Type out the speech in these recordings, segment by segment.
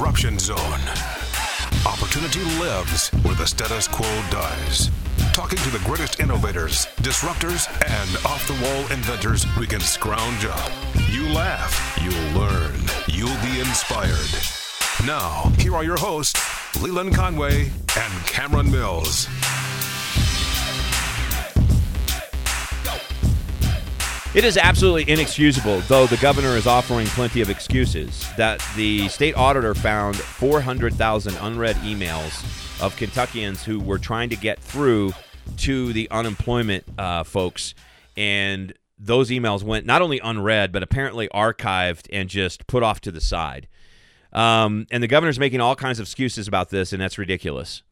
disruption zone. Opportunity lives where the status quo dies. Talking to the greatest innovators, disruptors, and off-the-wall inventors we can scrounge up. You laugh, you'll learn, you'll be inspired. Now, here are your hosts, Leland Conway and Cameron Mills. It is absolutely inexcusable, though the governor is offering plenty of excuses, that the state auditor found 400,000 unread emails of Kentuckians who were trying to get through to the unemployment folks, and those emails went not only unread, but apparently archived and just put off to the side. And the governor's making all kinds of excuses about this, and that's ridiculous.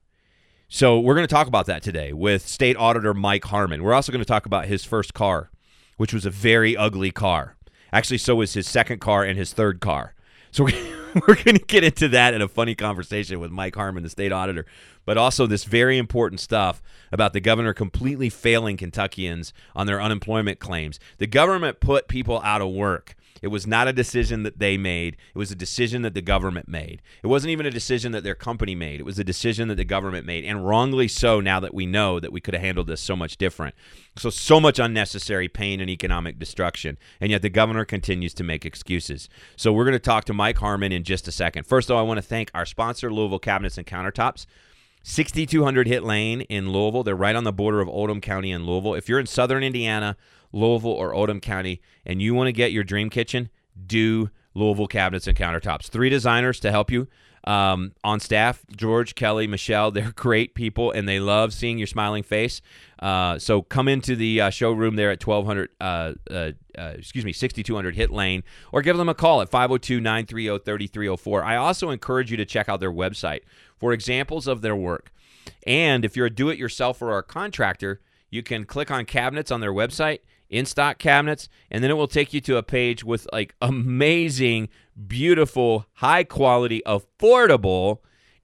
So we're going to talk about that today with State Auditor Mike Harmon. We're also going to talk about his first car, which was a very ugly car. Actually, so was his second car and his third car. So we're going to get into that in a funny conversation with Mike Harmon, the state auditor, but also this very important stuff about the governor completely failing Kentuckians on their unemployment claims. The government put people out of work. It was not a decision that they made. It was a decision that the government made. It wasn't even a decision that their company made. It was a decision that the government made, and wrongly so, now that we know that we could have handled this so much different. So much unnecessary pain and economic destruction, and yet the governor continues to make excuses. So we're going to talk to Mike Harmon in just a second. First, though, I want to thank our sponsor, Louisville Cabinets and Countertops. 6200 Hit Lane in Louisville. They're right on the border of Oldham County and Louisville. If you're in southern Indiana, Louisville, or Oldham County, and you want to get your dream kitchen, do Louisville Cabinets and Countertops. 3 designers to help you on staff, George, Kelly, Michelle. They're great people, and they love seeing your smiling face. So come into the showroom there at 6200 Hit Lane, or give them a call at 502-930-3304. I also encourage you to check out their website for examples of their work. And if you're a do-it-yourselfer or a contractor, you can click on cabinets on their website, in-stock cabinets, and then it will take you to a page with like amazing, beautiful, high-quality, affordable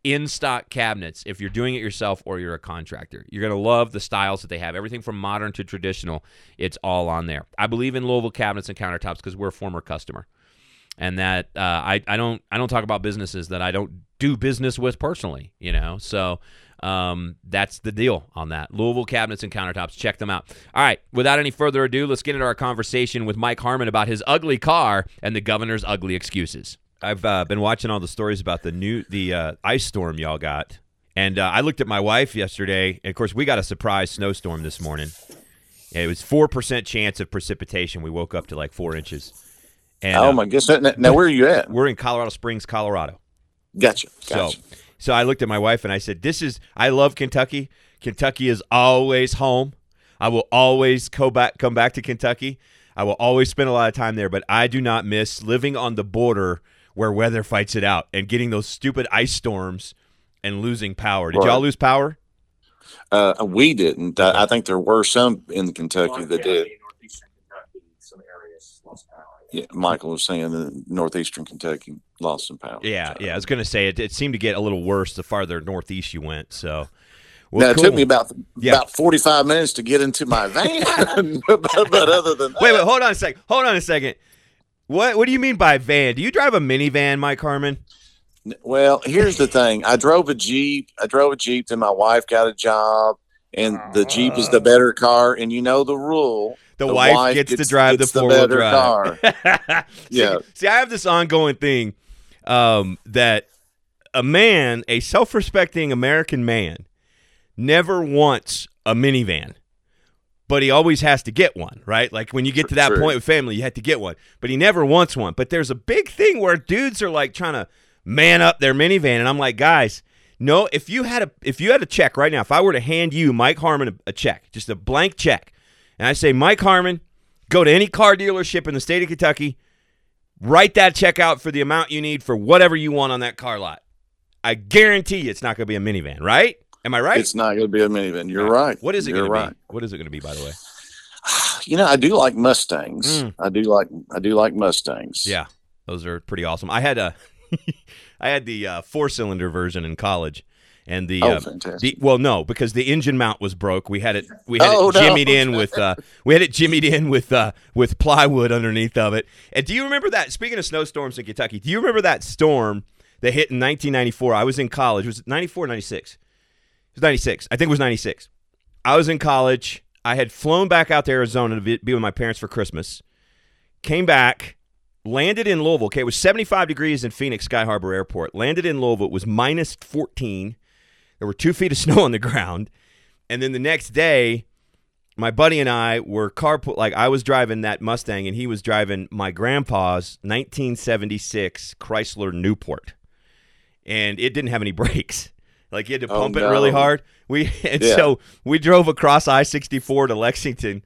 in-stock cabinets if you're doing it yourself or you're a contractor. You're going to love the styles that they have, everything from modern to traditional. It's all on there. I believe in Louisville Cabinets and Countertops because we're a former customer, and that I don't talk about businesses that I don't do business with personally, you know, so that's the deal on that. Louisville Cabinets and Countertops, check them out. All right, without any further ado, let's get into our conversation with Mike Harmon about his ugly car and the governor's ugly excuses. I've been watching all the stories about the ice storm y'all got, and I looked at my wife yesterday, and of course we got a surprise snowstorm this morning. It was 4% chance of precipitation. We woke up to like 4 inches. And, oh my goodness! Now where are you at? We're in Colorado Springs, Colorado. Gotcha. So I looked at my wife and I said, I love Kentucky. Kentucky is always home. I will always come back to Kentucky. I will always spend a lot of time there, but I do not miss living on the border where weather fights it out and getting those stupid ice storms and losing power. Did y'all lose power? We didn't. I think there were some in Kentucky that did. Northeastern Kentucky, some areas lost power. Yeah, Michael was saying that northeastern Kentucky lost some power. Yeah, I was going to say it seemed to get a little worse the farther northeast you went. So, well, now, cool. It took me about 45 minutes to get into my van. but other than that, wait, hold on a second. What do you mean by van? Do you drive a minivan, Mike Harmon? Well, here's the thing. I drove a Jeep, and my wife got a job, and the Jeep is the better car, and you know the rule. The wife gets to drive the four-wheel drive. Car. Yeah. See, I have this ongoing thing that a self-respecting American man, never wants a minivan, but he always has to get one, right? Like when you get to that point with family, you have to get one, but he never wants one. But there's a big thing where dudes are like trying to man up their minivan, and I'm like, guys, no. If you had a check right now, if I were to hand you Mike Harmon a check, just a blank check. And I say, Mike Harmon, go to any car dealership in the state of Kentucky, write that check out for the amount you need for whatever you want on that car lot. I guarantee you it's not going to be a minivan, right? Am I right? It's not going to be a minivan. You're right. What is it going to be? What is it going to be, by the way? You know, I do like Mustangs. I do like Mustangs. Yeah, those are pretty awesome. I had the four-cylinder version in college. And because the engine mount was broke. We had it jimmied in with plywood underneath of it. And do you remember that? Speaking of snowstorms in Kentucky, do you remember that storm that hit in 1994. I was in college. Was it 94 or 96? It was 96. I think it was 96. I was in college. I had flown back out to Arizona to be with my parents for Christmas. Came back, landed in Louisville. Okay, it was 75 degrees in Phoenix Sky Harbor Airport. Landed in Louisville. It was minus 14. There were 2 feet of snow on the ground. And then the next day, my buddy and I were carpool. Like, I was driving that Mustang, and he was driving my grandpa's 1976 Chrysler Newport. And it didn't have any brakes. Like, you had to pump it really hard. So we drove across I-64 to Lexington.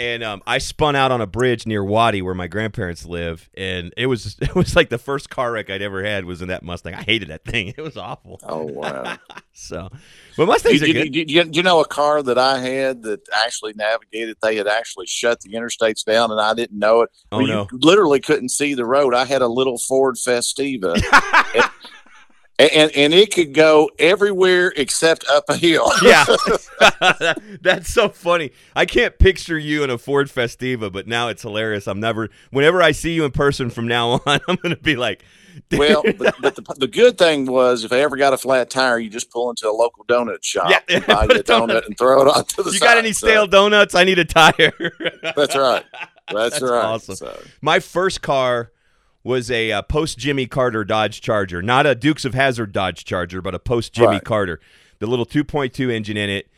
And I spun out on a bridge near Waddy, where my grandparents live, and it was like the first car wreck I'd ever had was in that Mustang. I hated that thing; it was awful. Oh wow! So, but Mustangs are good. You know, a car that I had that actually navigated, they had actually shut the interstates down, and I didn't know it. You literally couldn't see the road. I had a little Ford Festiva. And it could go everywhere except up a hill. Yeah. That's so funny. I can't picture you in a Ford Festiva, but now it's hilarious. Whenever I see you in person from now on, I'm going to be like, dude. Well, but the good thing was, if I ever got a flat tire, you just pull into a local donut shop and buy you a donut and throw it onto the side. You got any stale donuts? I need a tire. That's right. That's right. Awesome. So. My first car was a post-Jimmy Carter Dodge Charger. Not a Dukes of Hazzard Dodge Charger, but a post-Jimmy Carter. The little 2.2 engine in it.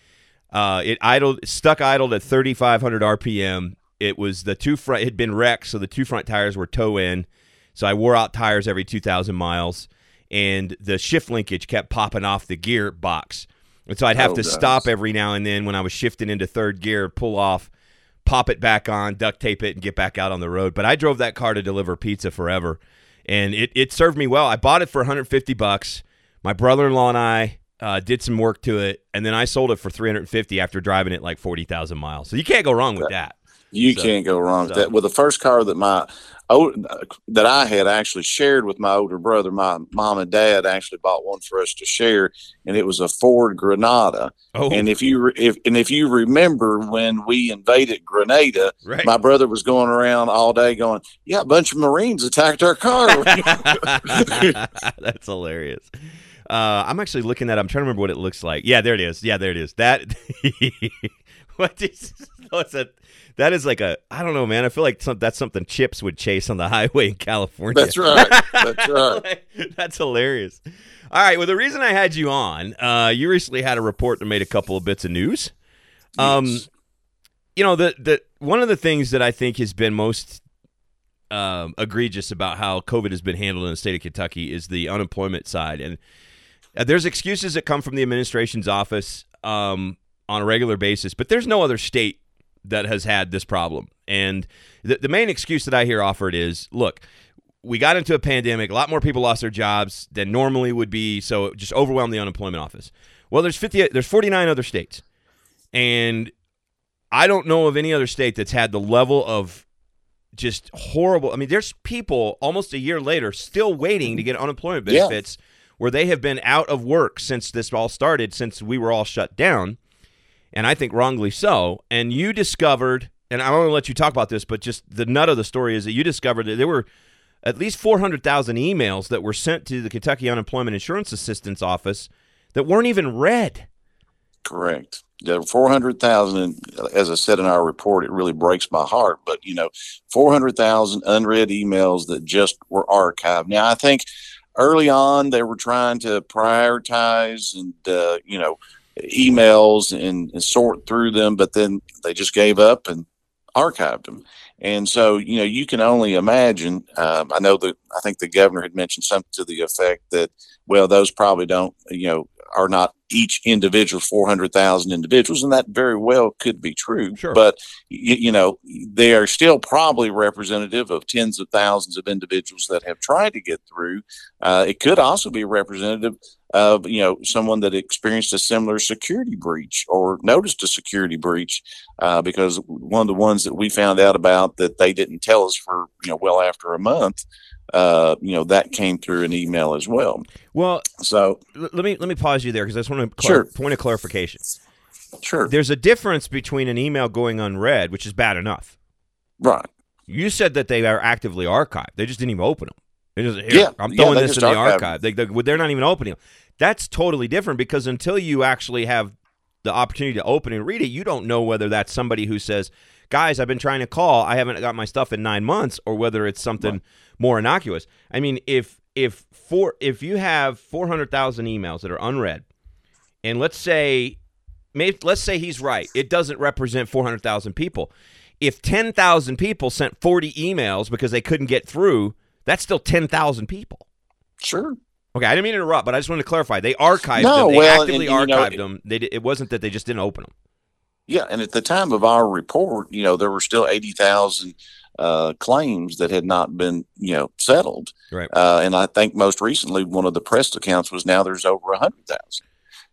It stuck idled at 3,500 RPM. It was it had been wrecked, so the two front tires were toe-in. So I wore out tires every 2,000 miles. And the shift linkage kept popping off the gear box. And so I'd have to stop every now and then when I was shifting into third gear, pull off, pop it back on, duct tape it, and get back out on the road. But I drove that car to deliver pizza forever, and it served me well. I bought it for $150. My brother-in-law and I did some work to it, and then I sold it for $350 after driving it like 40,000 miles. So you can't go wrong with that. You can't go wrong with that. Well, the first car that that I had actually shared with my older brother, my mom and dad actually bought one for us to share, and it was a Ford Granada. Oh. And if you remember when we invaded Grenada, my brother was going around all day going, "Yeah, a bunch of Marines attacked our car." That's hilarious. I'm actually looking at it. I'm trying to remember what it looks like. Yeah, there it is. Yeah, there it is. That. That is like I don't know, man. I feel like that's something Chips would chase on the highway in California. That's right. That's right. That's hilarious. All right. Well, the reason I had you on, you recently had a report that made a couple of bits of news. Yes. You know, the one of the things that I think has been most egregious about how COVID has been handled in the state of Kentucky is the unemployment side. And there's excuses that come from the administration's office on a regular basis, but there's no other state that has had this problem. And the main excuse that I hear offered is, look, we got into a pandemic, a lot more people lost their jobs than normally would be, so it just overwhelmed the unemployment office. Well, there's 49 other states, and I don't know of any other state that's had the level of just horrible. I mean, there's people almost a year later still waiting to get unemployment benefits where they have been out of work since this all started, since we were all shut down. And I think wrongly so. And you discovered, and I don't want to let you talk about this, but just the nut of the story is that you discovered that there were at least 400,000 emails that were sent to the Kentucky Unemployment Insurance Assistance Office that weren't even read. Correct. There were 400,000. As I said in our report, it really breaks my heart. But, 400,000 unread emails that just were archived. Now, I think early on they were trying to prioritize and, emails and sort through them, but then they just gave up and archived them. And so, you can only imagine. I think the governor had mentioned something to the effect that, well, those probably don't, are not each individual 400,000 individuals, and that very well could be true. Sure. But, they are still probably representative of tens of thousands of individuals that have tried to get through. It could also be representative of, someone that experienced a similar security breach or noticed a security breach, because one of the ones that we found out about that they didn't tell us for, well after a month, that came through an email as well. Well, so let me pause you there, because I just want to point of clarification. Sure. There's a difference between an email going unread, which is bad enough. Right. You said that they are actively archived. They just didn't even open them. They just, I'm throwing this in the archive. They're not even opening them. That's totally different, because until you actually have the opportunity to open and read it, you don't know whether that's somebody who says, guys, I've been trying to call, I haven't got my stuff in 9 months, or whether it's something more innocuous. I mean, if you have 400,000 emails that are unread, and let's say he's right, it doesn't represent 400,000 people. If 10,000 people sent 40 emails because they couldn't get through, that's still 10,000 people. Sure. Okay, I didn't mean to interrupt, but I just wanted to clarify. They archived them. They actively archived them. It wasn't that they just didn't open them. Yeah, and at the time of our report, there were still 80,000 claims that had not been, settled. Right. And I think most recently one of the press accounts was now there's over 100,000.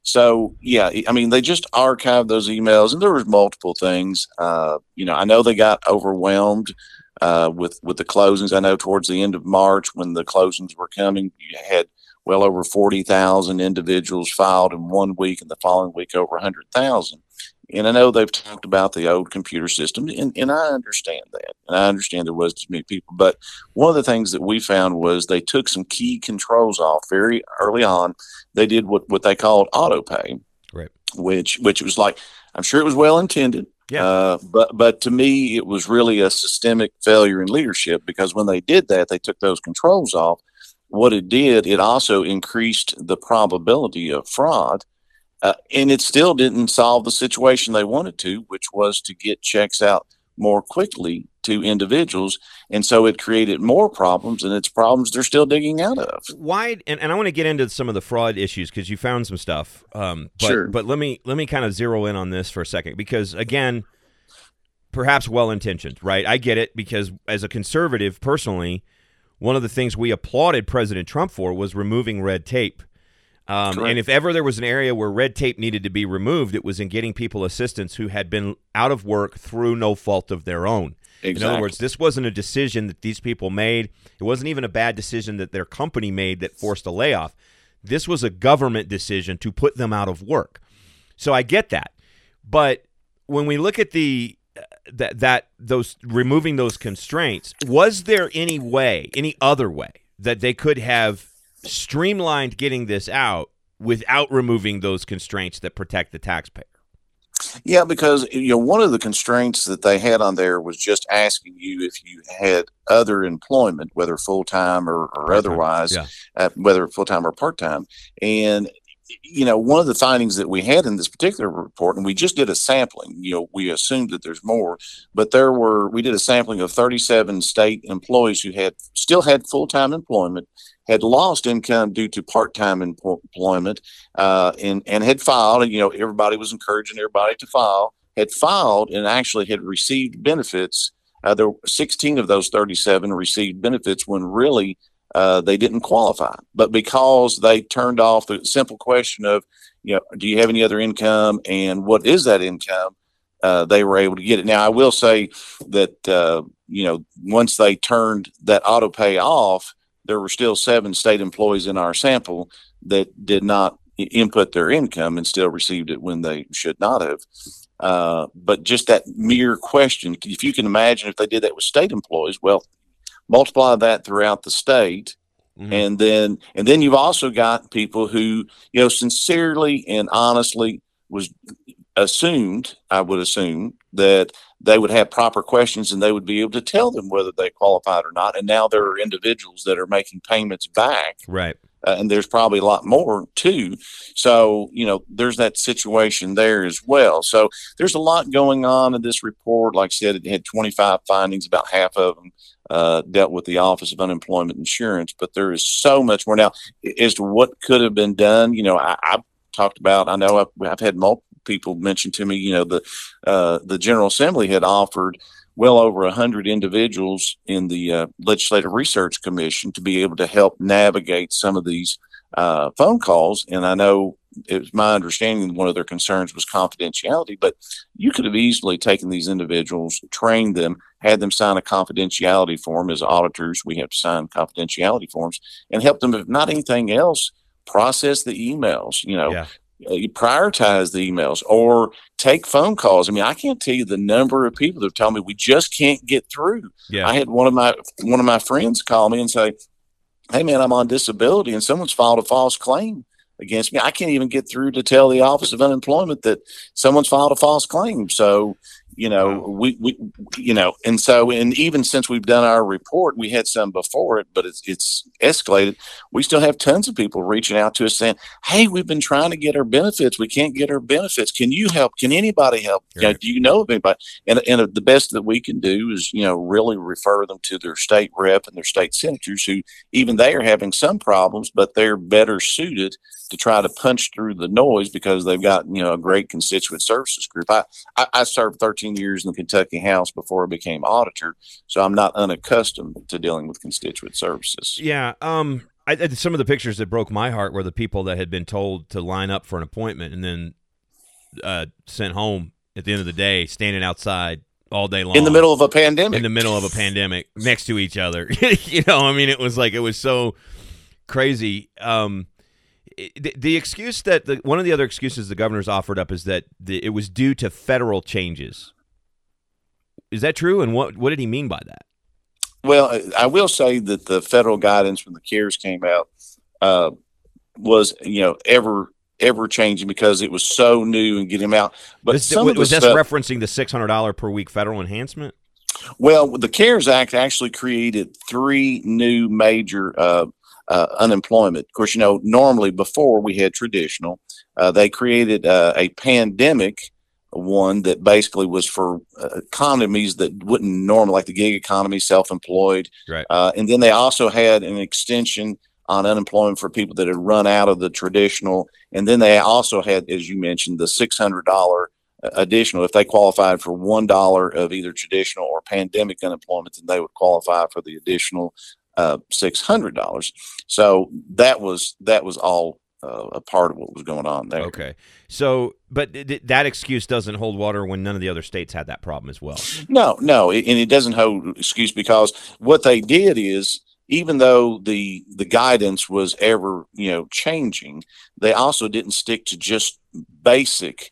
So, yeah, I mean, they just archived those emails, and there was multiple things. I know they got overwhelmed with the closings. I know towards the end of March, when the closings were coming, you had well over 40,000 individuals filed in 1 week, and the following week over 100,000. And I know they've talked about the old computer system, and I understand that. And I understand there was too many people. But one of the things that we found was they took some key controls off very early on. They did what they called auto pay, right? Which was like, I'm sure it was well intended. Yeah. But to me, it was really a systemic failure in leadership, because when they did that, they took those controls off. What it did, it also increased the probability of fraud. And it still didn't solve the situation they wanted to, which was to get checks out more quickly to individuals. And so it created more problems, and it's problems they're still digging out of. Why? And I want to get into some of the fraud issues, because you found some stuff. Sure. But let me kind of zero in on this for a second, because, again, perhaps well-intentioned, right? I get it, because as a conservative, personally, one of the things we applauded President Trump for was removing red tape. And if ever there was an area where red tape needed to be removed, it was in getting people assistance who had been out of work through no fault of their own. Exactly. In other words, this wasn't a decision that these people made. It wasn't even a bad decision that their company made that forced a layoff. This was a government decision to put them out of work. So I get that. But when we look at those removing those constraints, was there any other way that they could have streamlined getting this out without removing those constraints that protect the taxpayer? Yeah, because one of the constraints that they had on there was just asking you if you had other employment, whether full-time or otherwise, whether full-time or part-time. And one of the findings that we had in this particular report, and we just did a sampling, we assumed that there's more, but we did a sampling of 37 state employees who still had full-time employment, had lost income due to part-time employment, and had filed, and everybody was encouraging everybody to file, had filed and actually had received benefits. There were 16 of those 37 received benefits when really they didn't qualify, but because they turned off the simple question of, do you have any other income and what is that income, they were able to get it. Now, I will say that, once they turned that auto pay off, there were still 7 state employees in our sample that did not input their income and still received it when they should not have. But just that mere question, if you can imagine if they did that with state employees, well, multiply that throughout the state. Mm-hmm. And then you've also got people who, sincerely and honestly I would assume that they would have proper questions and they would be able to tell them whether they qualified or not. And now there are individuals that are making payments back. Right. And there's probably a lot more too. So, there's that situation there as well. So there's a lot going on in this report. Like I said, it had 25 findings, about half of them dealt with the Office of Unemployment Insurance, but there is so much more. Now, as to what could have been done, I've had multiple people mentioned to me, the General Assembly had offered well over 100 individuals in the Legislative Research Commission to be able to help navigate some of these phone calls. And I know it was my understanding one of their concerns was confidentiality, but you could have easily taken these individuals, trained them, had them sign a confidentiality form. As auditors, we have to sign confidentiality forms, and help them, if not anything else, process the emails, You prioritize the emails or take phone calls. I mean, I can't tell you the number of people that have told me we just can't get through. Yeah. I had one of my friends call me and say, hey, man, I'm on disability and someone's filed a false claim against me. I can't even get through to tell the Office of Unemployment that someone's filed a false claim. So, you know, we you know, and so, and even since we've done our report, we had some before it, but it's escalated. We still have tons of people reaching out to us saying, hey, we've been trying to get our benefits. We can't get our benefits. Can you help? Can anybody help? Right. You know, do you know of anybody? And the best that we can do is, you know, really refer them to their state rep and their state senators, who even they are having some problems, but they're better suited to try to punch through the noise because they've got, you know, a great constituent services group. I served 13 years in the Kentucky House before I became auditor, so I'm not unaccustomed to dealing with constituent services. Yeah. Some of the pictures that broke my heart were the people that had been told to line up for an appointment and then sent home at the end of the day, standing outside all day long. In the middle of a pandemic next to each other. You know, I mean, it was like, it was so crazy. The excuse that one of the other excuses the governor's offered up is that it was due to federal changes. Is that true? And what did he mean by that? Well, I will say that the federal guidance from the CARES came out was, you know, ever changing because it was so new and getting out. But was that referencing the $600 per week federal enhancement? Well, the CARES Act actually created three new major unemployment. Of course, you know, normally before we had traditional, they created a pandemic one that basically was for economies that wouldn't normally, like the gig economy, self-employed. Right. And then they also had an extension on unemployment for people that had run out of the traditional. And then they also had, as you mentioned, the $600 additional. If they qualified for $1 of either traditional or pandemic unemployment, then they would qualify for the additional $600. So that was all a part of what was going on there. Okay. So, but that excuse doesn't hold water when none of the other states had that problem as well. No. And it doesn't hold excuse because what they did is, even though the guidance was ever, you know, changing, they also didn't stick to just basic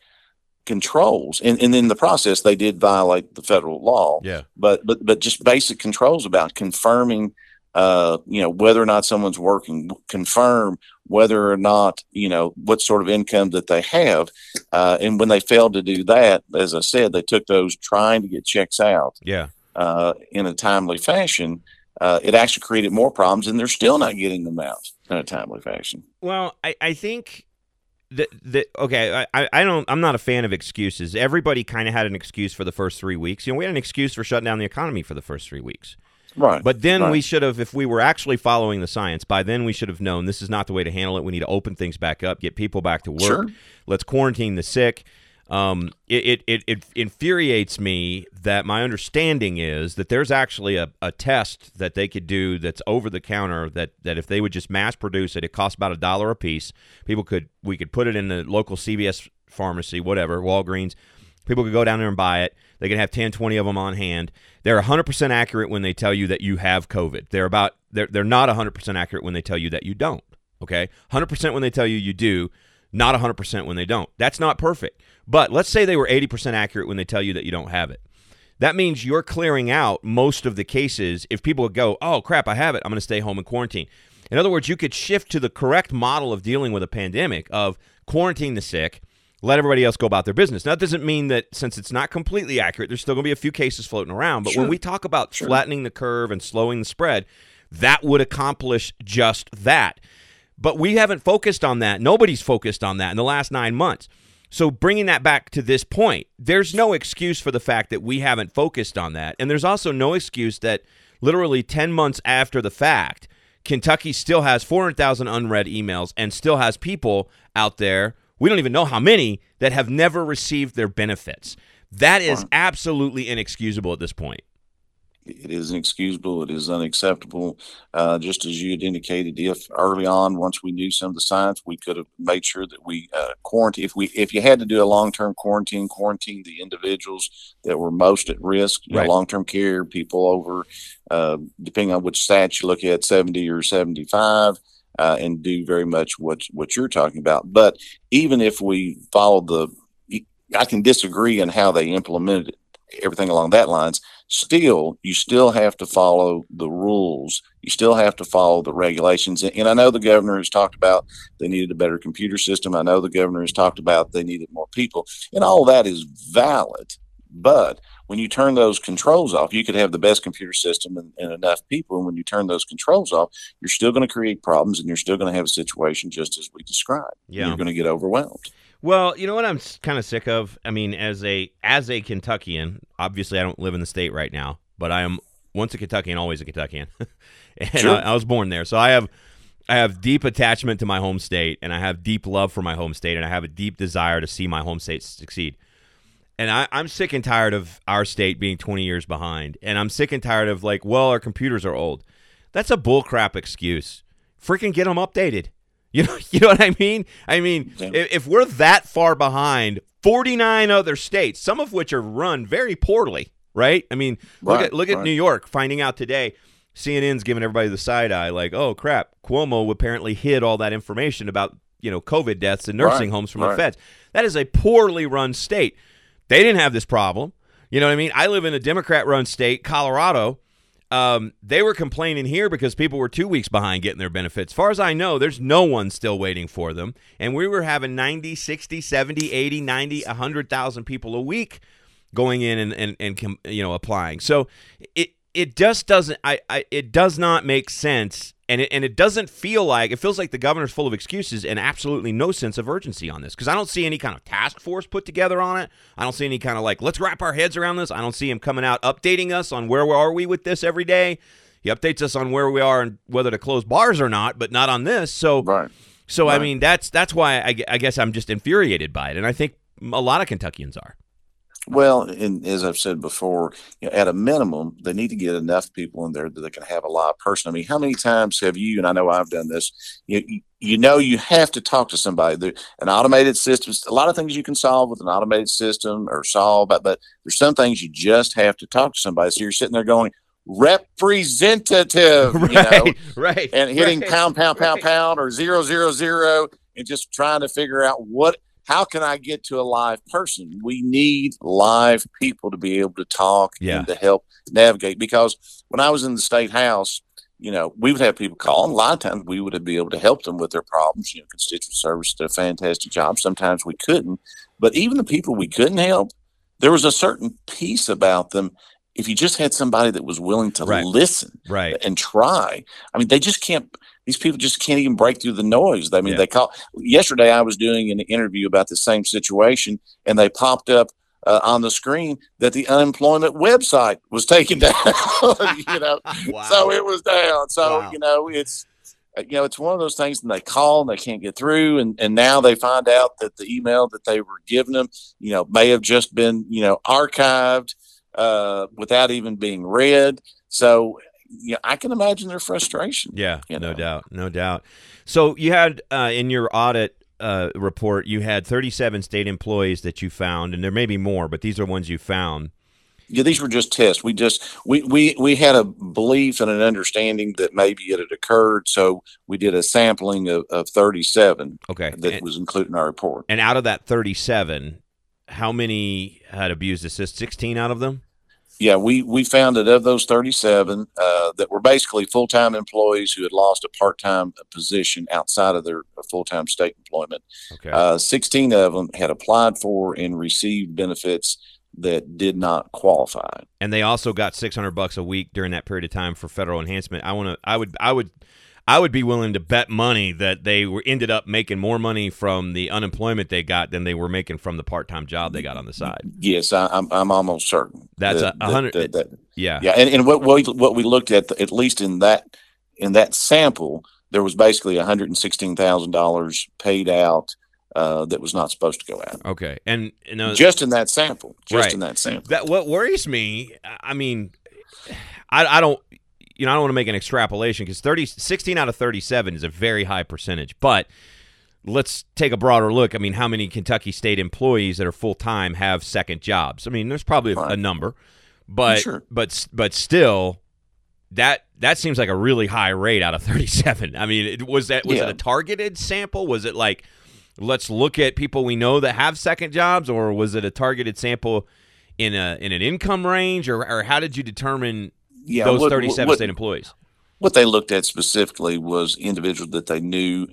controls, and in the process they did violate the federal law. Yeah. But just basic controls about confirming, you know, whether or not someone's working, confirm whether or not, you know, what sort of income that they have. And when they failed to do that, as I said, they took those trying to get checks out, in a timely fashion. It actually created more problems, and they're still not getting them out in a timely fashion. Well, I think that okay, I'm not a fan of excuses. Everybody kind of had an excuse for the first 3 weeks. You know, we had an excuse for shutting down the economy for the first 3 weeks. Right. But then we should have, if we were actually following the science, by then we should have known this is not the way to handle it. We need to open things back up, get people back to work. Sure. Let's quarantine the sick. It infuriates me that my understanding is that there's actually a test that they could do that's over the counter that if they would just mass produce it, it costs about $1 a piece. We could put it in the local CVS pharmacy, whatever, Walgreens. People could go down there and buy it. They can have 10, 20 of them on hand. They're 100% accurate when they tell you that you have COVID. They're not 100% accurate when they tell you that you don't, okay? 100% when they tell you you do, not 100% when they don't. That's not perfect. But let's say they were 80% accurate when they tell you that you don't have it. That means you're clearing out most of the cases. If people go, oh, crap, I have it, I'm going to stay home and quarantine. In other words, you could shift to the correct model of dealing with a pandemic of quarantine the sick, let everybody else go about their business. Now, that doesn't mean that since it's not completely accurate, there's still going to be a few cases floating around. But when we talk about flattening the curve and slowing the spread, that would accomplish just that. But we haven't focused on that. Nobody's focused on that in the last 9 months. So bringing that back to this point, there's no excuse for the fact that we haven't focused on that. And there's also no excuse that literally 10 months after the fact, Kentucky still has 400,000 unread emails and still has people out there, we don't even know how many, that have never received their benefits. That is absolutely inexcusable at this point. It is inexcusable. It is unacceptable. Just as you had indicated, if early on, once we knew some of the science, we could have made sure that we quarantine. If you had to do a long-term quarantine the individuals that were most at risk, you know, long-term care, people over, depending on which stats you look at, 70 or 75, and do very much what you're talking about. But even if we followed I can disagree in how they implemented it, everything along that lines, you still have to follow the rules. You still have to follow the regulations. And I know the governor has talked about they needed a better computer system. I know the governor has talked about they needed more people. And all that is valid. But when you turn those controls off, you could have the best computer system and enough people. And when you turn those controls off, you're still going to create problems, and you're still going to have a situation just as we described. Yeah. You're going to get overwhelmed. Well, you know what I'm kind of sick of? I mean, as a Kentuckian, obviously I don't live in the state right now, but I am once a Kentuckian, always a Kentuckian. And sure. I was born there. So I have deep attachment to my home state, and I have deep love for my home state, and I have a deep desire to see my home state succeed. And I'm sick and tired of our state being 20 years behind. And I'm sick and tired of like, well, our computers are old. That's a bullcrap excuse. Freaking get them updated. You know what I mean? I mean, if we're that far behind 49 other states, some of which are run very poorly, right? I mean, look at New York, finding out today, CNN's giving everybody the side eye like, oh, crap, Cuomo apparently hid all that information about, COVID deaths and nursing homes from the feds. That is a poorly run state. They didn't have this problem. You know what I mean? I live in a Democrat-run state, Colorado. They were complaining here because people were 2 weeks behind getting their benefits. As far as I know, there's no one still waiting for them. And we were having 90, 60, 70, 80, 90, 100,000 people a week going in and applying. So it just doesn't it does not make sense. And it doesn't feel like, it feels like the governor's full of excuses and absolutely no sense of urgency on this. Because I don't see any kind of task force put together on it. I don't see any kind of like, let's wrap our heads around this. I don't see him coming out updating us on where are we with this every day. He updates us on where we are and whether to close bars or not, but not on this. So I mean, that's why I guess I'm just infuriated by it. And I think a lot of Kentuckians are. Well, and as I've said before, at a minimum, they need to get enough people in there that they can have a live person. I mean, how many times have you, and I know I've done this, you have to talk to somebody. An automated system, a lot of things you can solve with an automated system or solve, but there's some things you just have to talk to somebody. So you're sitting there going, representative, and hitting pound, or 000, and just trying to figure out how can I get to a live person? We need live people to be able to talk and to help navigate. Because when I was in the state house, we would have people call, and a lot of times we would be able to help them with their problems. Constituent service did a fantastic job. Sometimes we couldn't, but even the people we couldn't help, there was a certain piece about them. If you just had somebody that was willing to listen and try, I mean, they just can't. These people just can't even break through the noise. I mean, they call. Yesterday, I was doing an interview about the same situation, and they popped up on the screen that the unemployment website was taken down. So it was down. It's one of those things, and they call and they can't get through, and now they find out that the email that they were giving them, may have just been archived without even being read. So. Yeah, I can imagine their frustration. Yeah, no doubt. So you had in your audit report, you had 37 state employees that you found, and there may be more, but these are ones you found. Yeah, these were just tests. We just we had a belief and an understanding that maybe it had occurred, so we did a sampling of 37. Okay, was included in our report. And out of that 37, how many had abused assist? 16 out of them. Yeah, we found that of those 37 that were basically full-time employees who had lost a part-time position outside of their full-time state employment, 16 of them had applied for and received benefits that did not qualify. And they also got $600 a week during that period of time for federal enhancement. I would be willing to bet money that they ended up making more money from the unemployment they got than they were making from the part-time job they got on the side. Yes, I'm almost certain. That's 100. Yeah. And what we looked at least in that sample, there was basically $116,000 paid out that was not supposed to go out. Okay, and just in that sample, That what worries me. I mean, I don't. I don't want to make an extrapolation because 16 out of 37 is a very high percentage. But let's take a broader look. I mean, how many Kentucky state employees that are full-time have second jobs? I mean, there's probably a number. But but still, that seems like a really high rate out of 37. I mean, was it a targeted sample? Was it like, let's look at people we know that have second jobs? Or was it a targeted sample in an income range, or how did you determine those 37 state employees? What they looked at specifically was individuals that they knew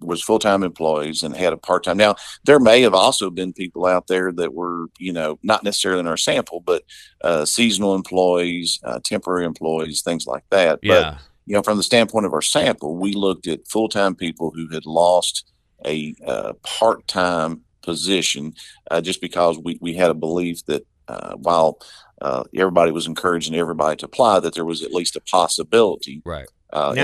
was full-time employees and had a part-time. Now, there may have also been people out there that were, not necessarily in our sample, but seasonal employees, temporary employees, things like that. Yeah. But, from the standpoint of our sample, we looked at full-time people who had lost a part-time position just because we had a belief that while everybody was encouraging everybody to apply, that there was at least a possibility in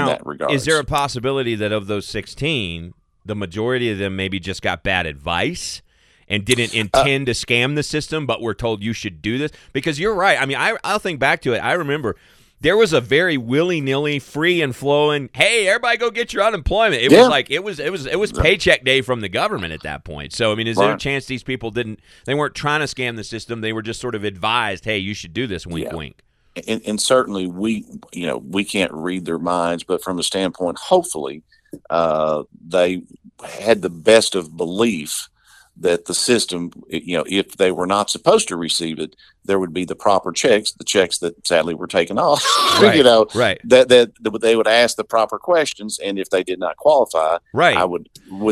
that regard. Is there a possibility that of those 16, the majority of them maybe just got bad advice and didn't intend to scam the system, but were told you should do this? Because you're right. I mean, I'll think back to it. I remember there was a very willy-nilly, free and flowing, hey, everybody go get your unemployment. It was like it was paycheck day from the government at that point. So, I mean, is there a chance these people weren't trying to scam the system, they were just sort of advised, hey, you should do this, wink, wink. And certainly we can't read their minds, but from a standpoint, hopefully they had the best of belief that the system, if they were not supposed to receive it, there would be the proper checks, the checks that sadly were taken off, that they would ask the proper questions. And if they did not qualify, I would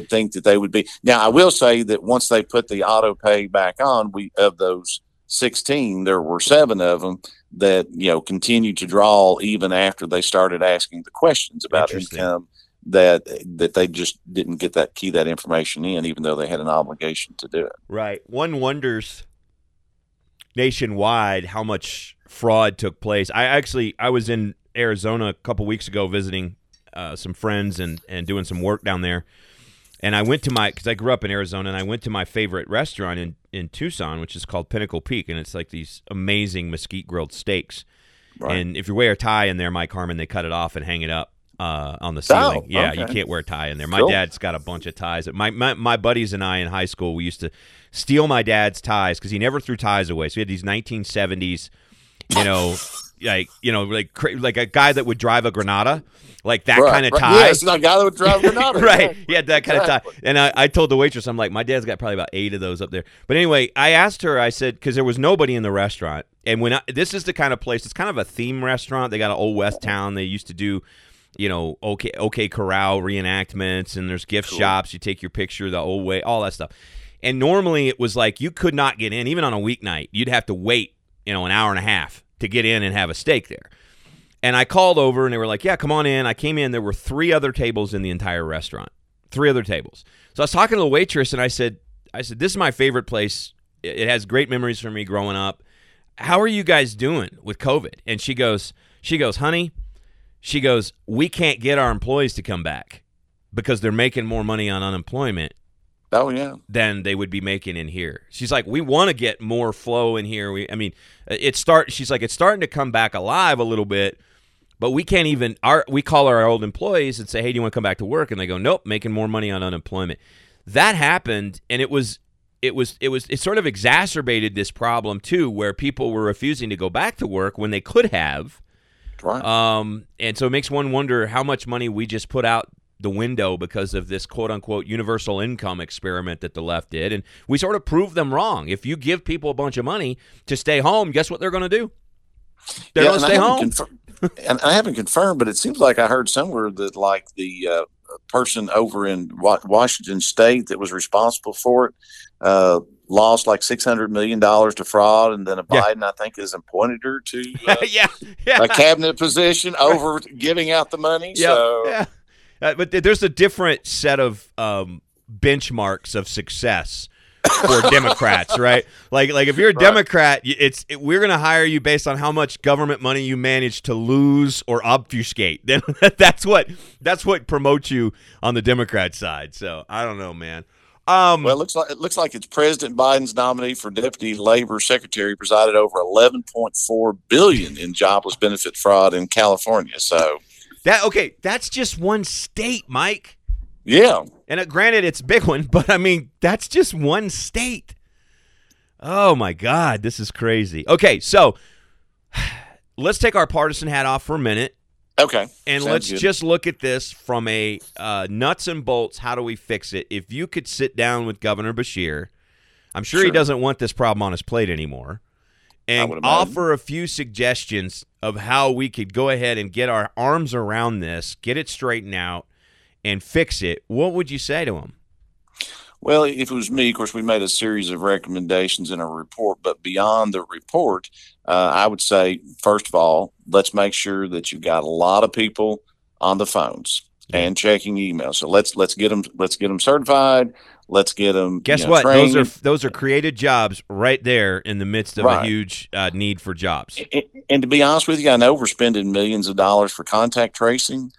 think that they would be. Now, I will say that once they put the auto pay back on, of those 16, there were 7 of them that, continued to draw even after they started asking the questions about income. That they just didn't get that information in, even though they had an obligation to do it. Right. One wonders nationwide how much fraud took place. I was in Arizona a couple weeks ago visiting some friends and doing some work down there. And I went to because I grew up in Arizona, and I went to my favorite restaurant in Tucson, which is called Pinnacle Peak. And it's like these amazing mesquite grilled steaks. Right. And if you wear a tie in there, Mike Harmon, they cut it off and hang it up on the ceiling. You can't wear a tie in there. My dad's got a bunch of ties. My buddies and I in high school, we used to steal my dad's ties because he never threw ties away. So he had these 1970s, like a guy that would drive a Granada, like that kind of tie. Yeah, it's not a guy that would drive a Granada. He had that kind of tie. And I told the waitress, I'm like, my dad's got probably about 8 of those up there. But anyway, I asked her, I said, because there was nobody in the restaurant. And this is the kind of place, it's kind of a theme restaurant. They got an old West town. They used to do OK Corral reenactments, and there's gift shops. You take your picture the old way, all that stuff. And normally it was like you could not get in, even on a weeknight. You'd have to wait, an hour and a half to get in and have a steak there. And I called over, and they were like, yeah, come on in. I came in. There were 3 other tables in the entire restaurant, 3 other tables. So I was talking to the waitress, and I said, this is my favorite place. It has great memories for me growing up. How are you guys doing with COVID? And she goes, honey, she goes, we can't get our employees to come back because they're making more money on unemployment than they would be making in here. She's like, we want to get more flow in here. She's like, it's starting to come back alive a little bit, but we can't even, we call our old employees and say, hey, do you want to come back to work? And they go, nope, making more money on unemployment. That happened, and it sort of exacerbated this problem too, where people were refusing to go back to work when they could have. Right. And so it makes one wonder how much money we just put out the window because of this quote-unquote universal income experiment that the left did. And we sort of proved them wrong. If you give people a bunch of money to stay home, guess what they're going to do? They're going to stay home. And I haven't confirmed, but it seems like I heard somewhere that like the person over in Washington State that was responsible for it lost like $600 million to fraud, and then Biden, I think, is appointed her to a cabinet position over giving out the money. Yeah, so. Yeah. But there's a different set of benchmarks of success for Democrats, right? Like if you're a Democrat, we're going to hire you based on how much government money you manage to lose or obfuscate. Then that's what promotes you on the Democrat side. So I don't know, man. It looks like it's President Biden's nominee for Deputy Labor Secretary presided over $11.4 billion in jobless benefit fraud in California. So that's just one state, Mike. Yeah. And granted, it's a big one, but I mean, that's just one state. Oh my God, this is crazy. Okay, so let's take our partisan hat off for a minute. Okay. And just look at this from a nuts and bolts, how do we fix it? If you could sit down with Governor Beshear, I'm sure, he doesn't want this problem on his plate anymore, and offer a few suggestions of how we could go ahead and get our arms around this, get it straightened out, and fix it. What would you say to him? Well, if it was me, of course, we made a series of recommendations in a report, but beyond the report, I would say, first of all, let's make sure that you've got a lot of people on the phones and checking email. So let's get them certified. Let's get them. Guess what? Trained. Those are created jobs right there in the midst of a huge need for jobs. And to be honest with you, I know we're spending millions of dollars for contact tracing.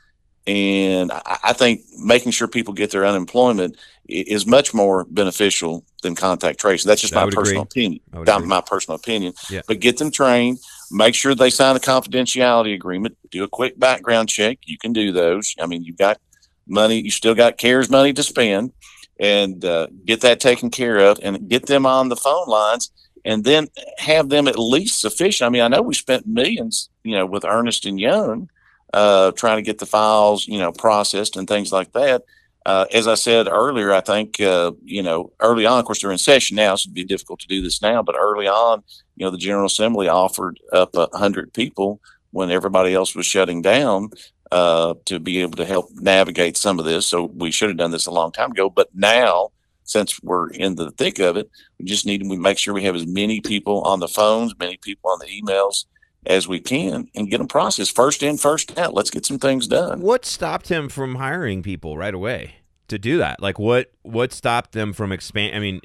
And I think making sure people get their unemployment is much more beneficial than contact tracing. That's just my personal opinion. Yeah. But get them trained. Make sure they sign a confidentiality agreement. Do a quick background check. You can do those. I mean, you've got money. You still got CARES money to spend. And get that taken care of and get them on the phone lines and then have them at least sufficient. I mean, I know we spent millions, with Ernest and Young trying to get the files, processed and things like that. As I said earlier, I think, early on, of course, they're in session now, so it'd be difficult to do this now. But early on, the General Assembly offered up 100 people when everybody else was shutting down to be able to help navigate some of this. So we should have done this a long time ago. But now, since we're in the thick of it, we just need to make sure we have as many people on the phones, many people on the emails as we can and get them processed. First in, first out. Let's get some things done. What stopped him from hiring people right away to do that? Like what stopped them from expand? I mean,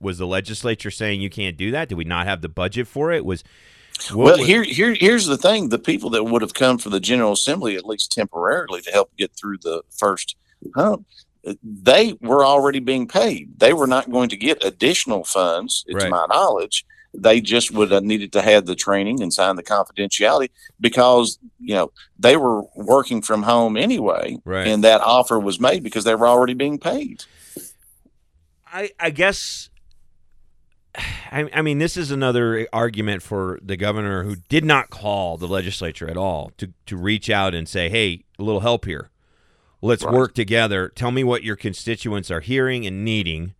was the legislature saying you can't do that? Did we not have the budget for it? Here's the thing. The people that would have come for the General Assembly, at least temporarily, to help get through the first hump, they were already being paid. They were not going to get additional funds, to my knowledge. They just would have needed to have the training and sign the confidentiality because, they were working from home anyway, and that offer was made because they were already being paid. I guess... I mean, this is another argument for the governor who did not call the legislature at all to reach out and say, hey, a little help here. Let's work together. Tell me what your constituents are hearing and needing.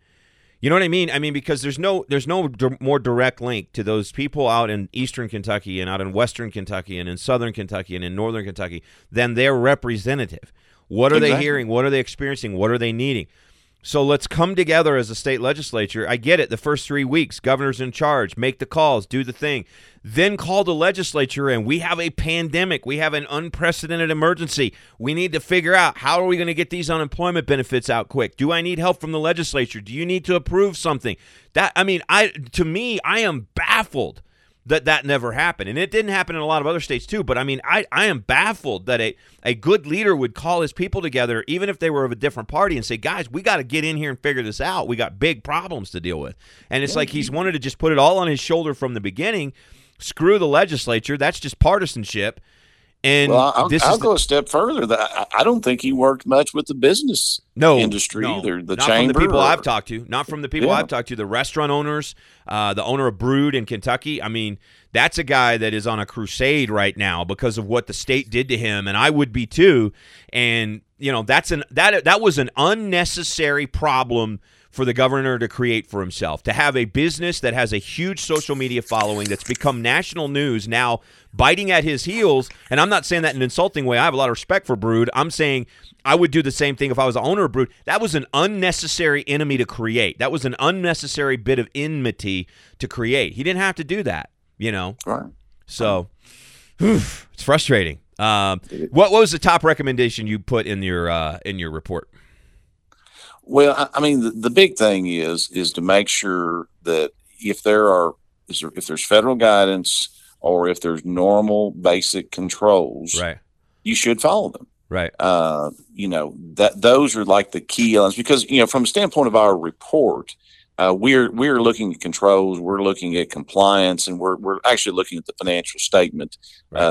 You know what I mean? I mean, because there's no more direct link to those people out in eastern Kentucky and out in western Kentucky and in southern Kentucky and in northern Kentucky than their representative. What are they hearing? What are they experiencing? What are they needing? So let's come together as a state legislature. I get it. The first 3 weeks, governor's in charge, make the calls, do the thing. Then call the legislature in. We have a pandemic. We have an unprecedented emergency. We need to figure out how are we going to get these unemployment benefits out quick? Do I need help from the legislature? Do you need to approve something? I am baffled that never happened. And it didn't happen in a lot of other states too. But I mean, I am baffled that a good leader would call his people together, even if they were of a different party, and say, guys, we got to get in here and figure this out. We got big problems to deal with. And it's like he's wanted to just put it all on his shoulder from the beginning. Screw the legislature. That's just partisanship. And I'll go a step further. I don't think he worked much with the business industry either. The chamber, from the people I've talked to, not from the people I've talked to. The restaurant owners, the owner of Brood in Kentucky. I mean, that's a guy that is on a crusade right now because of what the state did to him, and I would be too. And that was an unnecessary problem for the governor to create for himself, to have a business that has a huge social media following that's become national news now biting at his heels. And I'm not saying that in an insulting way. I have a lot of respect for Brood. I'm saying I would do the same thing if I was the owner of Brood. That was an unnecessary enemy to create. That was an unnecessary bit of enmity to create. He didn't have to do that, Right. So it's frustrating. What was the top recommendation you put in your report? Well, I mean, the big thing is to make sure that if there's federal guidance or if there's normal basic controls, you should follow them. Right. That those are like the key elements because, from the standpoint of our report, we're looking at controls, we're looking at compliance, and we're actually looking at the financial statement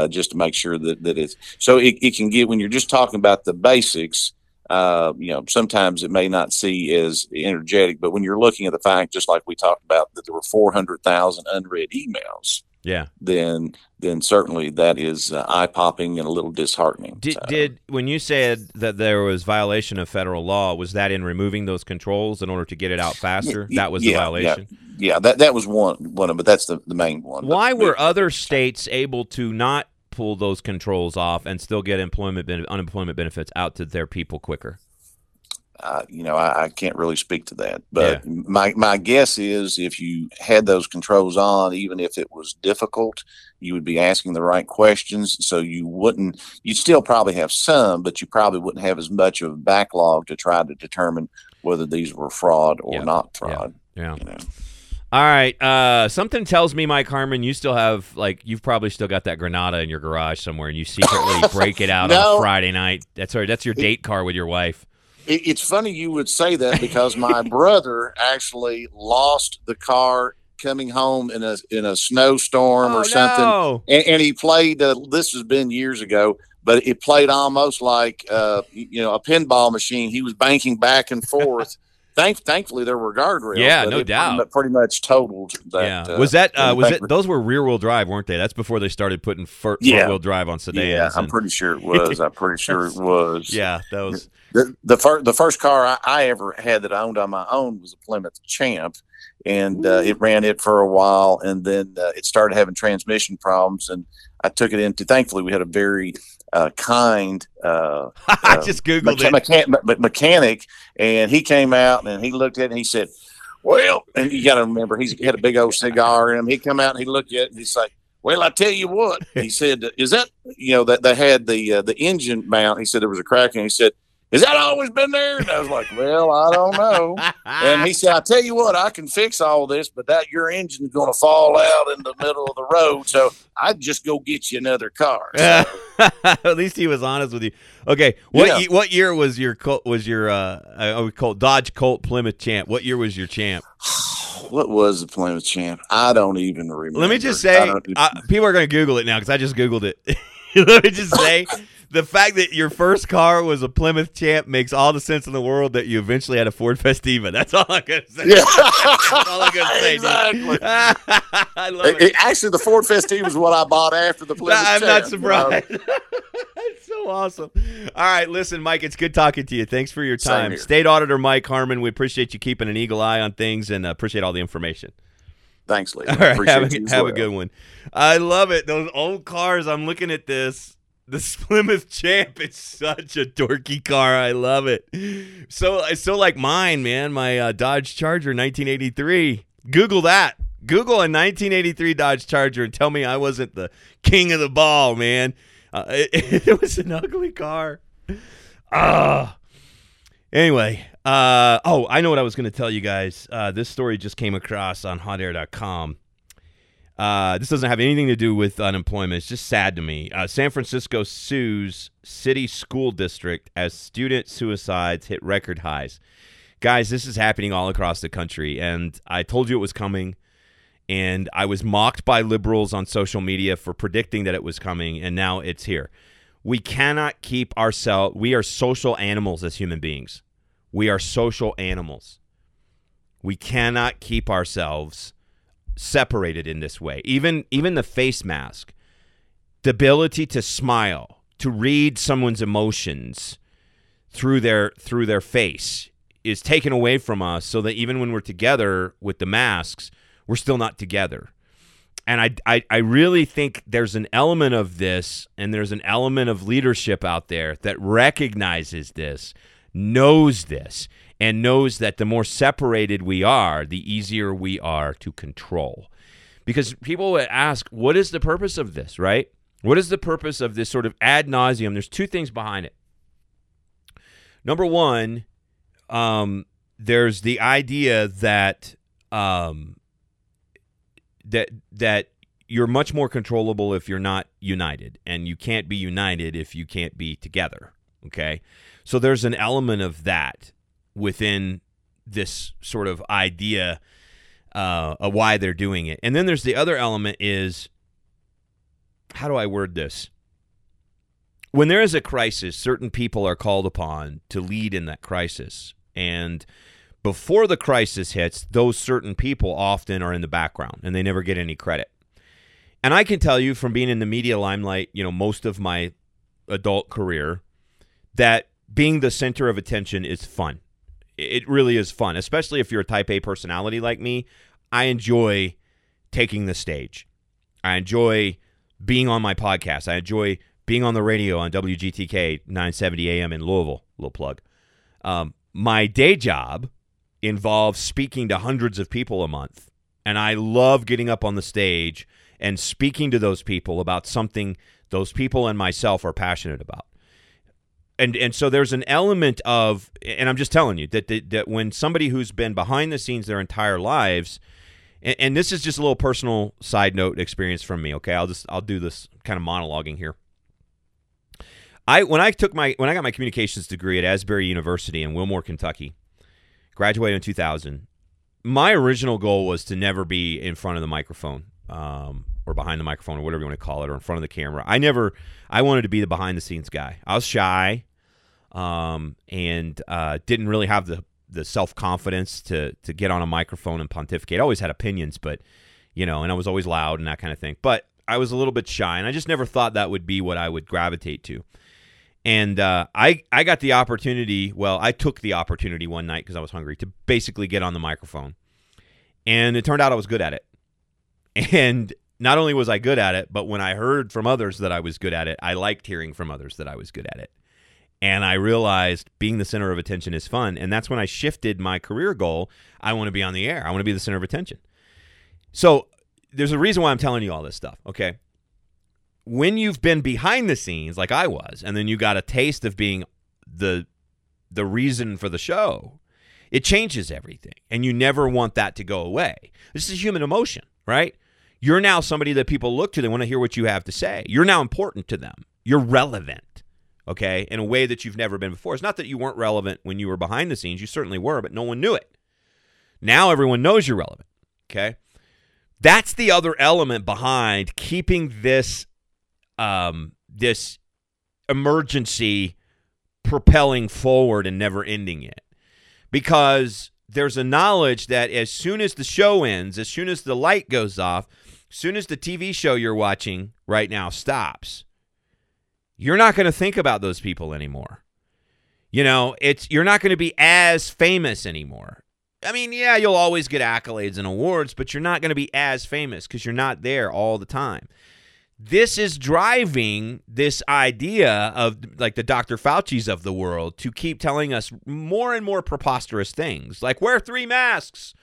just to make sure that it's so it can get when you're just talking about the basics. Sometimes it may not see as energetic, but when you're looking at the fact, just like we talked about, that there were 400,000 unread emails, yeah, then certainly that is eye-popping and a little disheartening. Did when you said that there was violation of federal law, was that in removing those controls in order to get it out faster? That was the violation? Yeah, that was one of them, but that's the main one. Why were other states able to not pull those controls off and still get unemployment benefits out to their people quicker? I can't really speak to that, but my guess is if you had those controls on, even if it was difficult, you would be asking the right questions. So you'd still probably have some, but you probably wouldn't have as much of a backlog to try to determine whether these were fraud or not fraud. Yeah. You know? All right. Something tells me, Mike Harmon, you still have, you've probably still got that Granada in your garage somewhere and you secretly break it out on a Friday night. That's your date car with your wife. It's funny you would say that because my brother actually lost the car coming home in a snowstorm or something. No. And he played, this has been years ago, but it played almost like, a pinball machine. He was banking back and forth. Thankfully there were guardrails. Yeah, no doubt. But pretty much totaled that. Yeah. Those were rear-wheel drive, weren't they? That's before they started putting front-wheel drive on sedans. Yeah, I'm pretty sure it was. Yeah, those. The first car I ever had that I owned on my own was a Plymouth Champ, and it ran it for a while, and then it started having transmission problems, and I took it into. Thankfully, we had a very kind. I just googled mechanic, and he came out and he looked at it and he said, "Well," and you got to remember he had a big old cigar in him. He come out and he looked at it and he's like, "Well, I tell you what," he said, "is that that they had the engine mount?" He said there was a crack, and he said, "Has that always been there?" And I was like, "Well, I don't know." And he said, "I tell you what, I can fix all this, but that your engine's going to fall out in the middle of the road, so I'd just go get you another car." So. At least he was honest with you. Okay, what year was your Dodge Colt Plymouth Champ? What year was your Champ? What was the Plymouth Champ? I don't even remember. Let me just say, people are going to Google it now because I just Googled it. Let me just say. The fact that your first car was a Plymouth Champ makes all the sense in the world that you eventually had a Ford Festiva. That's all I'm going to say. Yeah. That's all I'm going to say. Exactly. I love it. Actually, the Ford Festiva is what I bought after the Plymouth Champ. I'm not surprised. That's so awesome. All right, listen, Mike, it's good talking to you. Thanks for your time. State Auditor Mike Harmon, we appreciate you keeping an eagle eye on things and appreciate all the information. Thanks, Lee. All right, have a good one. I love it. Those old cars, I'm looking at this. The Plymouth Champ, it's such a dorky car. I love it. So like mine, man, my Dodge Charger 1983. Google that. Google a 1983 Dodge Charger and tell me I wasn't the king of the ball, man. It was an ugly car. Anyway, I know what I was going to tell you guys. This story just came across on hotair.com. This doesn't have anything to do with unemployment. It's just sad to me. San Francisco sues city school district as student suicides hit record highs. Guys, this is happening all across the country, and I told you it was coming, and I was mocked by liberals on social media for predicting that it was coming, and now it's here. We cannot keep ourselves. We are social animals as human beings. We are social animals. We cannot keep ourselves separated in this way. Even the face mask, the ability to smile, to read someone's emotions through their face is taken away from us, so that even when we're together with the masks, we're still not together. And I really think there's an element of this, and there's an element of leadership out there that recognizes this, knows this, and knows that the more separated we are, the easier we are to control. Because people would ask, what is the purpose of this, right? What is the purpose of this sort of ad nauseum? There's two things behind it. Number one, there's the idea that that you're much more controllable if you're not united, and you can't be united if you can't be together, okay? So there's an element of that within this sort of idea of why they're doing it. And then there's the other element is, how do I word this? When there is a crisis, certain people are called upon to lead in that crisis. And before the crisis hits, those certain people often are in the background and they never get any credit. And I can tell you from being in the media limelight, you know, most of my adult career, that being the center of attention is fun. It really is fun, especially if you're a type A personality like me. I enjoy taking the stage. I enjoy being on my podcast. I enjoy being on the radio on WGTK 970 AM in Louisville. Little plug. My day job involves speaking to hundreds of people a month, and I love getting up on the stage and speaking to those people about something those people and myself are passionate about. And so there's an element of, and I'm just telling you, that when somebody who's been behind the scenes their entire lives, and this is just a little personal side note experience from me, okay? I'll do this kind of monologuing here. When I got my communications degree at Asbury University in Wilmore, Kentucky, graduated in 2000, my original goal was to never be in front of the microphone, or behind the microphone, or whatever you want to call it, or in front of the camera. I wanted to be the behind-the-scenes guy. I was shy. And didn't really have the self-confidence to get on a microphone and pontificate. I always had opinions, but, you know, and I was always loud and that kind of thing. But I was a little bit shy, and I just never thought that would be what I would gravitate to. And I got the opportunity, I took the opportunity one night because I was hungry to basically get on the microphone. And it turned out I was good at it. And not only was I good at it, but when I heard from others that I was good at it, I liked hearing from others that I was good at it. And I realized being the center of attention is fun. And that's when I shifted my career goal. I want to be on the air. I want to be the center of attention. So there's a reason why I'm telling you all this stuff, okay? When you've been behind the scenes like I was, and then you got a taste of being the reason for the show, it changes everything. And you never want that to go away. This is human emotion, right? You're now somebody that people look to. They want to hear what you have to say. You're now important to them. You're relevant. Okay, in a way that you've never been before. It's not that you weren't relevant when you were behind the scenes. You certainly were, but no one knew it. Now everyone knows you're relevant, okay? That's the other element behind keeping this this emergency propelling forward and never ending it. Because there's a knowledge that as soon as the show ends, as soon as the light goes off, as soon as the TV show you're watching right now stops, you're not going to think about those people anymore. You know, you're not going to be as famous anymore. I mean, yeah, you'll always get accolades and awards, but you're not going to be as famous because you're not there all the time. This is driving this idea of like the Dr. Fauci's of the world to keep telling us more and more preposterous things, like wear 3 masks.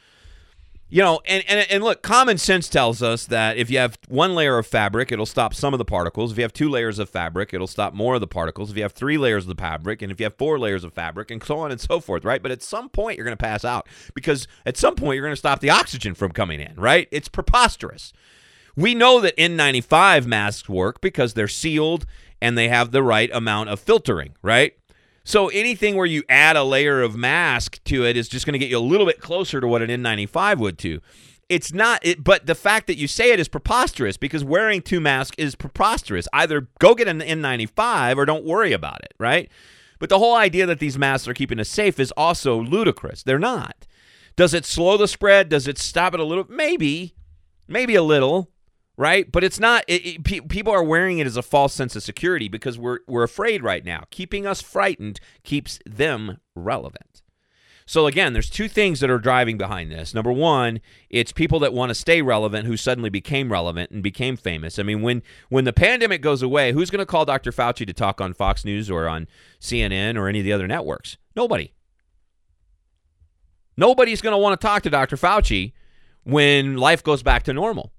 You know, and look, common sense tells us that if you have 1 layer of fabric, it'll stop some of the particles. If you have 2 layers of fabric, it'll stop more of the particles. If you have 3 layers of the fabric, and if you have 4 layers of fabric, and so on and so forth, right? But at some point, you're going to pass out because at some point, you're going to stop the oxygen from coming in, right? It's preposterous. We know that N95 masks work because they're sealed and they have the right amount of filtering, right? So anything where you add a layer of mask to it is just going to get you a little bit closer to what an N95 would do. It's not, but the fact that you say it is preposterous because wearing 2 masks is preposterous. Either go get an N95 or don't worry about it, right? But the whole idea that these masks are keeping us safe is also ludicrous. They're not. Does it slow the spread? Does it stop it a little? Maybe a little. Right? But it's not, people are wearing it as a false sense of security because we're afraid right now. Keeping us frightened keeps them relevant. So again, there's 2 things that are driving behind this. Number 1, it's people that want to stay relevant who suddenly became relevant and became famous. I mean, when the pandemic goes away, who's going to call Dr. Fauci to talk on Fox News or on CNN or any of the other networks? Nobody. Nobody's going to want to talk to Dr. Fauci when life goes back to normal,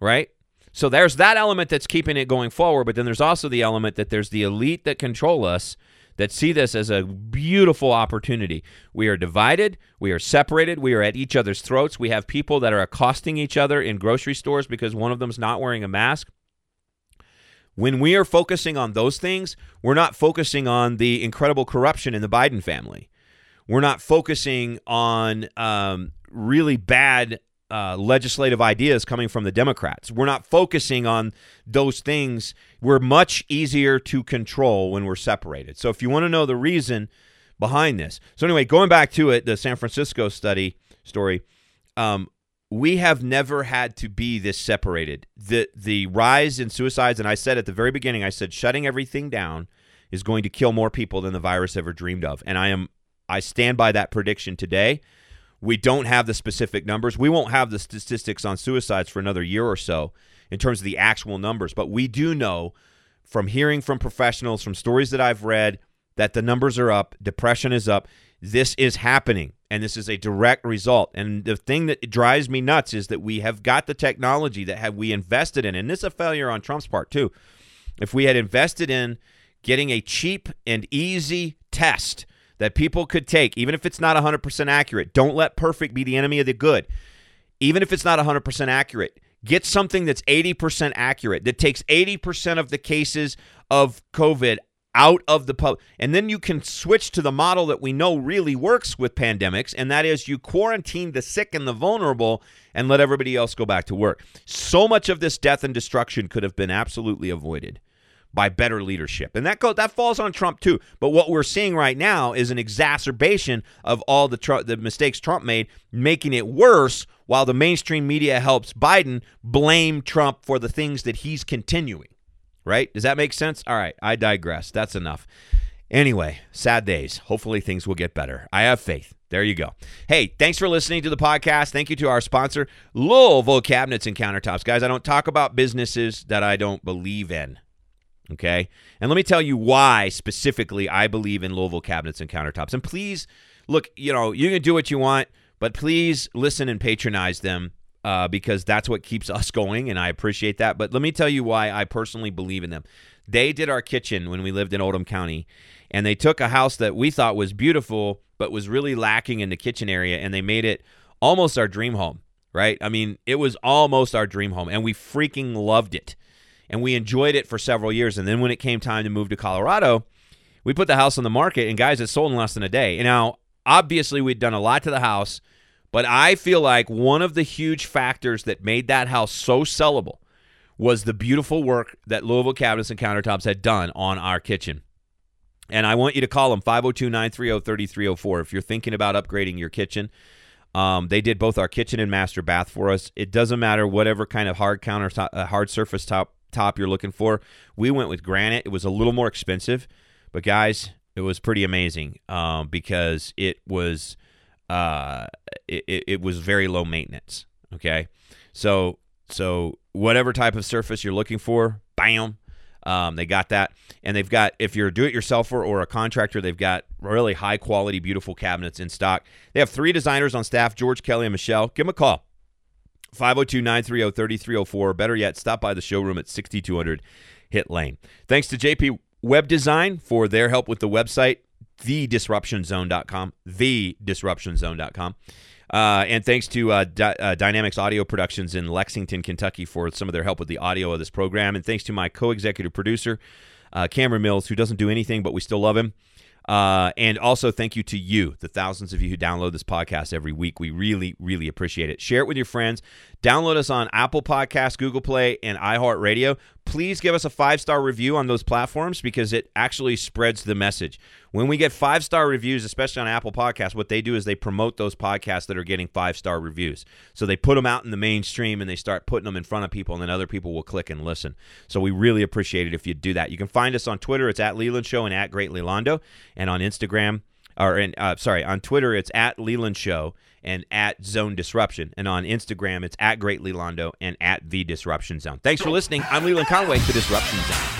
right? So there's that element that's keeping it going forward, but then there's also the element that there's the elite that control us that see this as a beautiful opportunity. We are divided. We are separated. We are at each other's throats. We have people that are accosting each other in grocery stores because one of them's not wearing a mask. When we are focusing on those things, we're not focusing on the incredible corruption in the Biden family. We're not focusing on really bad legislative ideas coming from the Democrats. We're not focusing on those things. We're much easier to control when we're separated. So if you want to know the reason behind this. So anyway, going back to it, the San Francisco study story, we have never had to be this separated. The rise in suicides, and I said at the very beginning, I said shutting everything down is going to kill more people than the virus ever dreamed of. And I stand by that prediction today. We don't have the specific numbers. We won't have the statistics on suicides for another year or so in terms of the actual numbers. But we do know from hearing from professionals, from stories that I've read, that the numbers are up, depression is up. This is happening, and this is a direct result. And the thing that drives me nuts is that we have got the technology that we invested in, and this is a failure on Trump's part too. If we had invested in getting a cheap and easy test that people could take, even if it's not 100% accurate, don't let perfect be the enemy of the good. Even if it's not 100% accurate, get something that's 80% accurate, that takes 80% of the cases of COVID out of the public. And then you can switch to the model that we know really works with pandemics, and that is you quarantine the sick and the vulnerable and let everybody else go back to work. So much of this death and destruction could have been absolutely avoided by better leadership. And that falls on Trump too. But what we're seeing right now is an exacerbation of all the mistakes Trump made, making it worse while the mainstream media helps Biden blame Trump for the things that he's continuing. Right? Does that make sense? All right. I digress. That's enough. Anyway, sad days. Hopefully things will get better. I have faith. There you go. Hey, thanks for listening to the podcast. Thank you to our sponsor, Louisville Cabinets and Countertops. Guys, I don't talk about businesses that I don't believe in. Okay? And let me tell you why specifically I believe in Louisville Cabinets and Countertops. And please, look, you can do what you want, but please listen and patronize them. Because that's what keeps us going, and I appreciate that. But let me tell you why I personally believe in them. They did our kitchen when we lived in Oldham County, and they took a house that we thought was beautiful but was really lacking in the kitchen area, and they made it almost our dream home, right? I mean, it was almost our dream home, and we freaking loved it, and we enjoyed it for several years. And then when it came time to move to Colorado, we put the house on the market, and guys, it sold in less than a day. And now, obviously, we'd done a lot to the house, but I feel like one of the huge factors that made that house so sellable was the beautiful work that Louisville Cabinets and Countertops had done on our kitchen. And I want you to call them 502-930-3304 if you're thinking about upgrading your kitchen. They did both our kitchen and master bath for us. It doesn't matter whatever kind of hard countertop, hard surface top you're looking for. We went with granite. It was a little more expensive, but guys, it was pretty amazing because it was. It was very low maintenance, okay? So whatever type of surface you're looking for, bam, they got that. And they've got, if you're a do-it-yourselfer or a contractor, they've got really high-quality, beautiful cabinets in stock. They have 3 designers on staff, George, Kelly, and Michelle. Give them a call, 502-930-3304. Better yet, stop by the showroom at 6200 Hit Lane. Thanks to JP Web Design for their help with the website. TheDisruptionZone.com, TheDisruptionZone.com. And thanks to Dynamics Audio Productions in Lexington, Kentucky for some of their help with the audio of this program. And thanks to my co-executive producer, Cameron Mills, who doesn't do anything, but we still love him. And also thank you to you, the thousands of you who download this podcast every week. We really, really appreciate it. Share it with your friends. Download us on Apple Podcasts, Google Play, and iHeartRadio. Please give us a 5-star review on those platforms because it actually spreads the message. When we get 5-star reviews, especially on Apple Podcasts, what they do is they promote those podcasts that are getting 5-star reviews. So they put them out in the mainstream and they start putting them in front of people, and then other people will click and listen. So we really appreciate it if you do that. You can find us on Twitter. It's @LelandShow and @GreatLelondo. And on Instagram, on Twitter, it's @LelandShow and @ZoneDisruption. And on Instagram, it's @GreatLelondo and @TheDisruptionZone. Thanks for listening. I'm Leland Conway, The Disruption Zone.